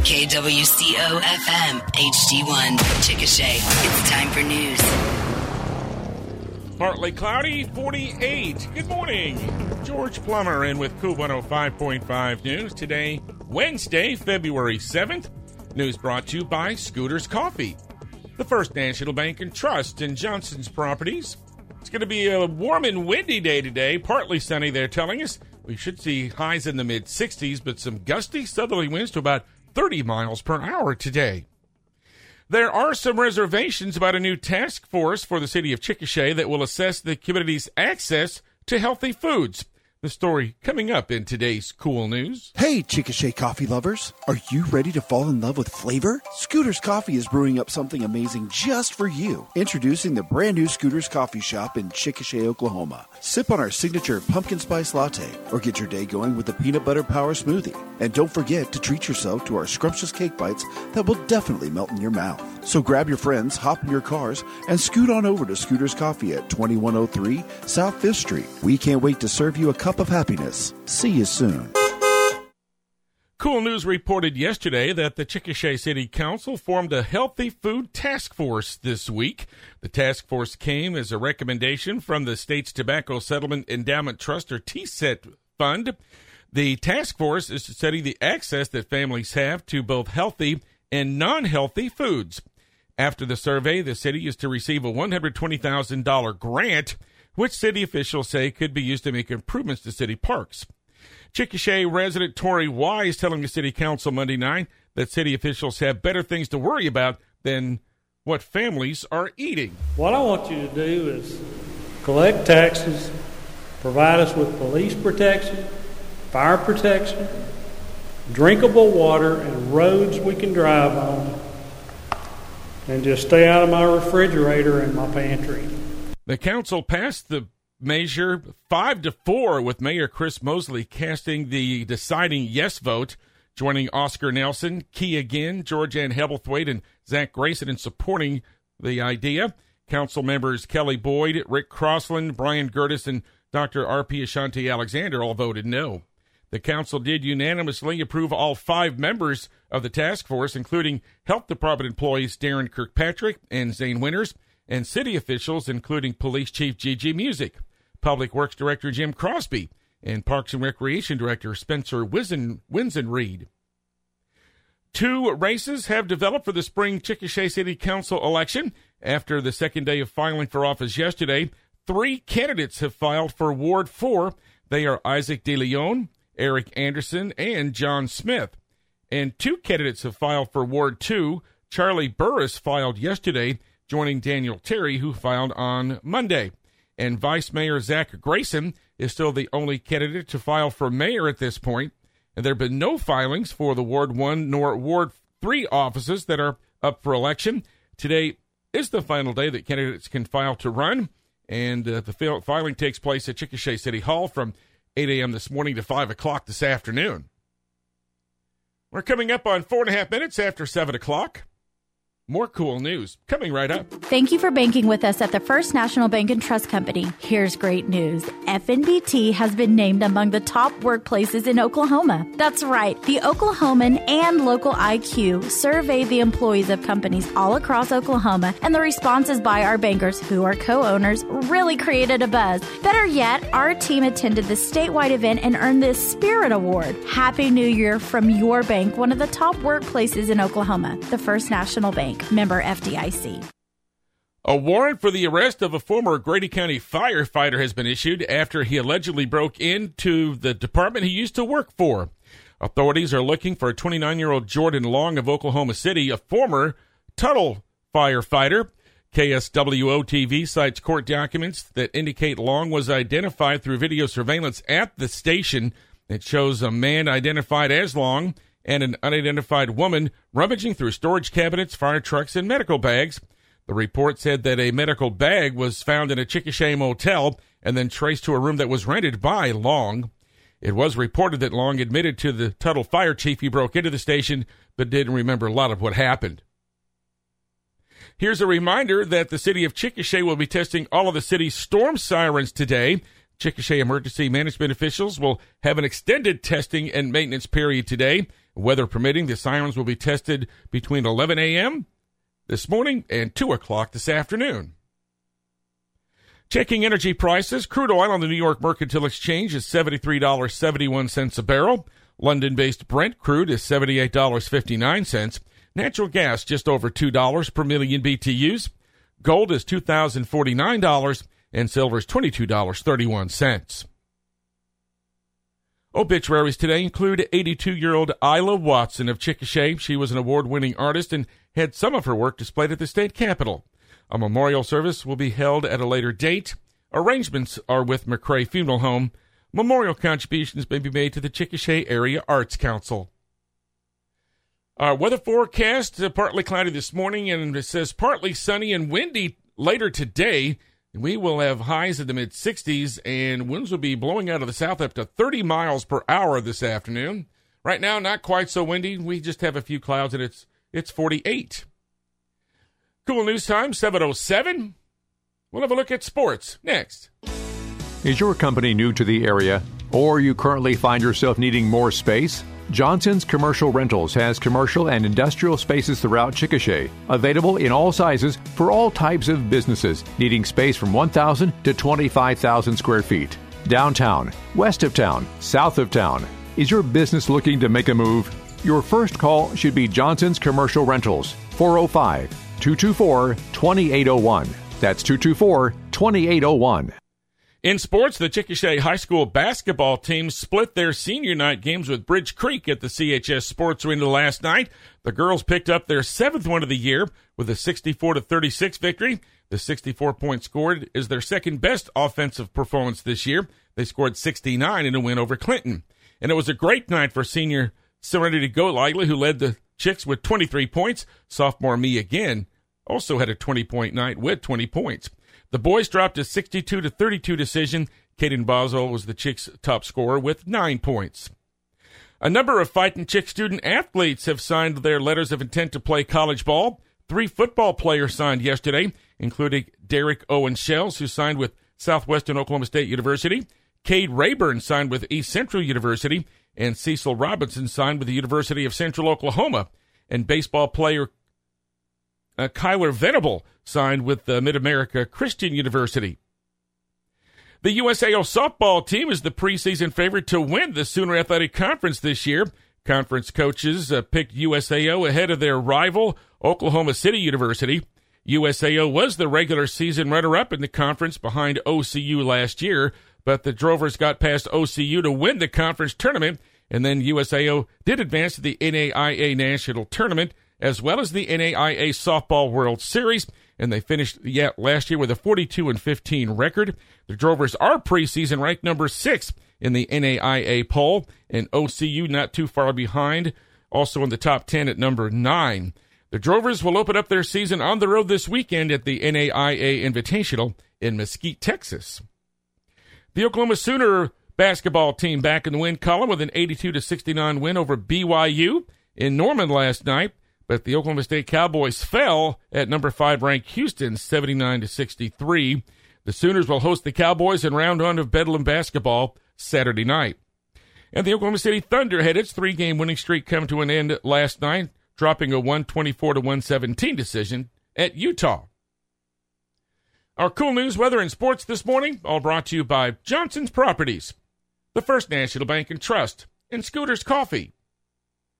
KWCO FM HD1 Chickasha. It's time for news. Partly cloudy, 48. Good morning. George Plummer in with Coup 105.5 News today, Wednesday, February 7th. News brought to you by Scooter's Coffee, the First National Bank and Trust, and Johnson's Properties. It's going to be a warm and windy day today, partly sunny, they're telling us. We should see highs in the mid-60s, but some gusty southerly winds to about 30 miles per hour today. There are some reservations about a new task force for the city of Chickasha that will assess the community's access to healthy foods. The story coming up in today's KOOL News. Hey, Chickasha coffee lovers. Are you ready to fall in love with flavor? Scooter's Coffee is brewing up something amazing just for you. Introducing the brand new Scooter's Coffee Shop in Chickasha, Oklahoma. Sip on our signature pumpkin spice latte or get your day going with a peanut butter power smoothie. And don't forget to treat yourself to our scrumptious cake bites that will definitely melt in your mouth. So grab your friends, hop in your cars, and scoot on over to Scooter's Coffee at 2103 South 5th Street. We can't wait to serve you a cup of happiness. See you soon. KOOL News reported yesterday that the Chickasha City Council formed a healthy food task force this week. The task force came as a recommendation from the state's Tobacco Settlement Endowment Trust, or TSET, fund. The task force is to study the access that families have to both healthy and non-healthy foods. After the survey, the city is to receive a $120,000 grant, which city officials say could be used to make improvements to city parks. Chickasha resident Tory Wise telling the city council Monday night that city officials have better things to worry about than what families are eating. What I want you to do is collect taxes, provide us with police protection, fire protection, drinkable water, and roads we can drive on, and just stay out of my refrigerator and my pantry. The council passed the measure 5-4 with Mayor Chris Mosley casting the deciding yes vote, joining Oscar Nelson, Key Again, George Ann Hebblethwaite, and Zach Grayson in supporting the idea. Council members Kelly Boyd, Rick Crossland, Brian Gertis, and Dr. R.P. Ashanti Alexander all voted no. The council did unanimously approve all five members of the task force, including Health Department employees Darren Kirkpatrick and Zane Winters, and city officials, including Police Chief Gigi Music, Public Works Director Jim Crosby, and Parks and Recreation Director Spencer Winsen Reed. Two races have developed for the spring Chickasha City Council election. After the second day of filing for office yesterday, three candidates have filed for Ward 4. They are Isaac DeLeon, Eric Anderson, and John Smith. And two candidates have filed for Ward 2. Charlie Burris filed yesterday, joining Daniel Terry, who filed on Monday. And Vice Mayor Zach Grayson is still the only candidate to file for mayor at this point. And there have been no filings for the Ward 1 nor Ward 3 offices that are up for election. Today is the final day that candidates can file to run. And the filing takes place at Chickasha City Hall from 8 a.m. this morning to 5 o'clock this afternoon. We're coming up on 4.5 minutes after 7 o'clock. More KOOL News coming right up. Thank you for banking with us at the First National Bank and Trust Company. Here's great news. FNBT has been named among the top workplaces in Oklahoma. That's right. The Oklahoman and Local IQ surveyed the employees of companies all across Oklahoma, and the responses by our bankers, who are co-owners, really created a buzz. Better yet, our team attended the statewide event and earned the Spirit Award. Happy New Year from your bank, one of the top workplaces in Oklahoma, the First National Bank. Member FDIC. A warrant for the arrest of a former Grady County firefighter has been issued after he allegedly broke into the department he used to work for. Authorities are looking for 29-year-old Jordan Long of Oklahoma City, a former Tuttle firefighter. KSWO-TV cites court documents that indicate Long was identified through video surveillance at the station. It shows a man identified as Long and an unidentified woman rummaging through storage cabinets, fire trucks, and medical bags. The report said that a medical bag was found in a Chickasha motel and then traced to a room that was rented by Long. It was reported that Long admitted to the Tuttle fire chief he broke into the station, but didn't remember a lot of what happened. Here's a reminder that the city of Chickasha will be testing all of the city's storm sirens today. Chickasha emergency management officials will have an extended testing and maintenance period today. Weather permitting, the sirens will be tested between 11 a.m. this morning and 2 o'clock this afternoon. Checking energy prices, crude oil on the New York Mercantile Exchange is $73.71 a barrel. London-based Brent crude is $78.59. Natural gas just over $2 per million BTUs. Gold is $2,049 and silver is $22.31. Obituaries today include 82-year-old Isla Watson of Chickasha. She was an award-winning artist and had some of her work displayed at the state capitol. A memorial service will be held at a later date. Arrangements are with McCrae Funeral Home. Memorial contributions may be made to the Chickasha Area Arts Council. Our weather forecast, partly cloudy this morning, and it says partly sunny and windy later today. We will have highs in the mid-60s, and winds will be blowing out of the south up to 30 miles per hour this afternoon. Right now, not quite so windy. We just have a few clouds, and it's 48. KOOL News Time, 7:07. We'll have a look at sports next. Is your company new to the area, or you currently find yourself needing more space? Johnson's Commercial Rentals has commercial and industrial spaces throughout Chickasha, available in all sizes for all types of businesses needing space from 1,000 to 25,000 square feet. Downtown, west of town, south of town. Is your business looking to make a move? Your first call should be Johnson's Commercial Rentals, 405-224-2801. That's 224-2801. In sports, the Chickasha High School basketball team split their senior night games with Bridge Creek at the CHS Sports Arena last night. The girls picked up their seventh win of the year with a 64-36 victory. The 64-point scored is their second-best offensive performance this year. They scored 69 in a win over Clinton. And it was a great night for senior Serenity Golightly, who led the Chicks with 23 points. Sophomore Mia Ginn also had a 20-point night with 20 points. The boys dropped a 62-32 decision. Caden Boswell was the Chicks' top scorer with 9 points. A number of Fightin' Chick student-athletes have signed their letters of intent to play college ball. 3 football players signed yesterday, including Derek Owen Shells, who signed with Southwestern Oklahoma State University. Cade Rayburn signed with East Central University. And Cecil Robinson signed with the University of Central Oklahoma. And baseball player Kyler Venable signed with the Mid-America Christian University. The USAO softball team is the preseason favorite to win the Sooner Athletic Conference this year. Conference coaches picked USAO ahead of their rival, Oklahoma City University. USAO was the regular season runner-up in the conference behind OCU last year, but the Drovers got past OCU to win the conference tournament, and then USAO did advance to the NAIA National Tournament, as well as the NAIA Softball World Series, and they finished last year with a 42-15 record. The Drovers are preseason ranked number 6 in the NAIA poll, and OCU not too far behind, also in the top 10 at number 9. The Drovers will open up their season on the road this weekend at the NAIA Invitational in Mesquite, Texas. The Oklahoma Sooner basketball team back in the win column with an 82-69 win over BYU in Norman last night. But the Oklahoma State Cowboys fell at number 5 ranked Houston, 79-63. The Sooners will host the Cowboys in round 1 of Bedlam basketball Saturday night. And the Oklahoma City Thunder had its 3-game winning streak come to an end last night, dropping a 124-117 decision at Utah. Our KOOL News, weather, and sports this morning, all brought to you by Johnson's Properties, the First National Bank and Trust, and Scooter's Coffee.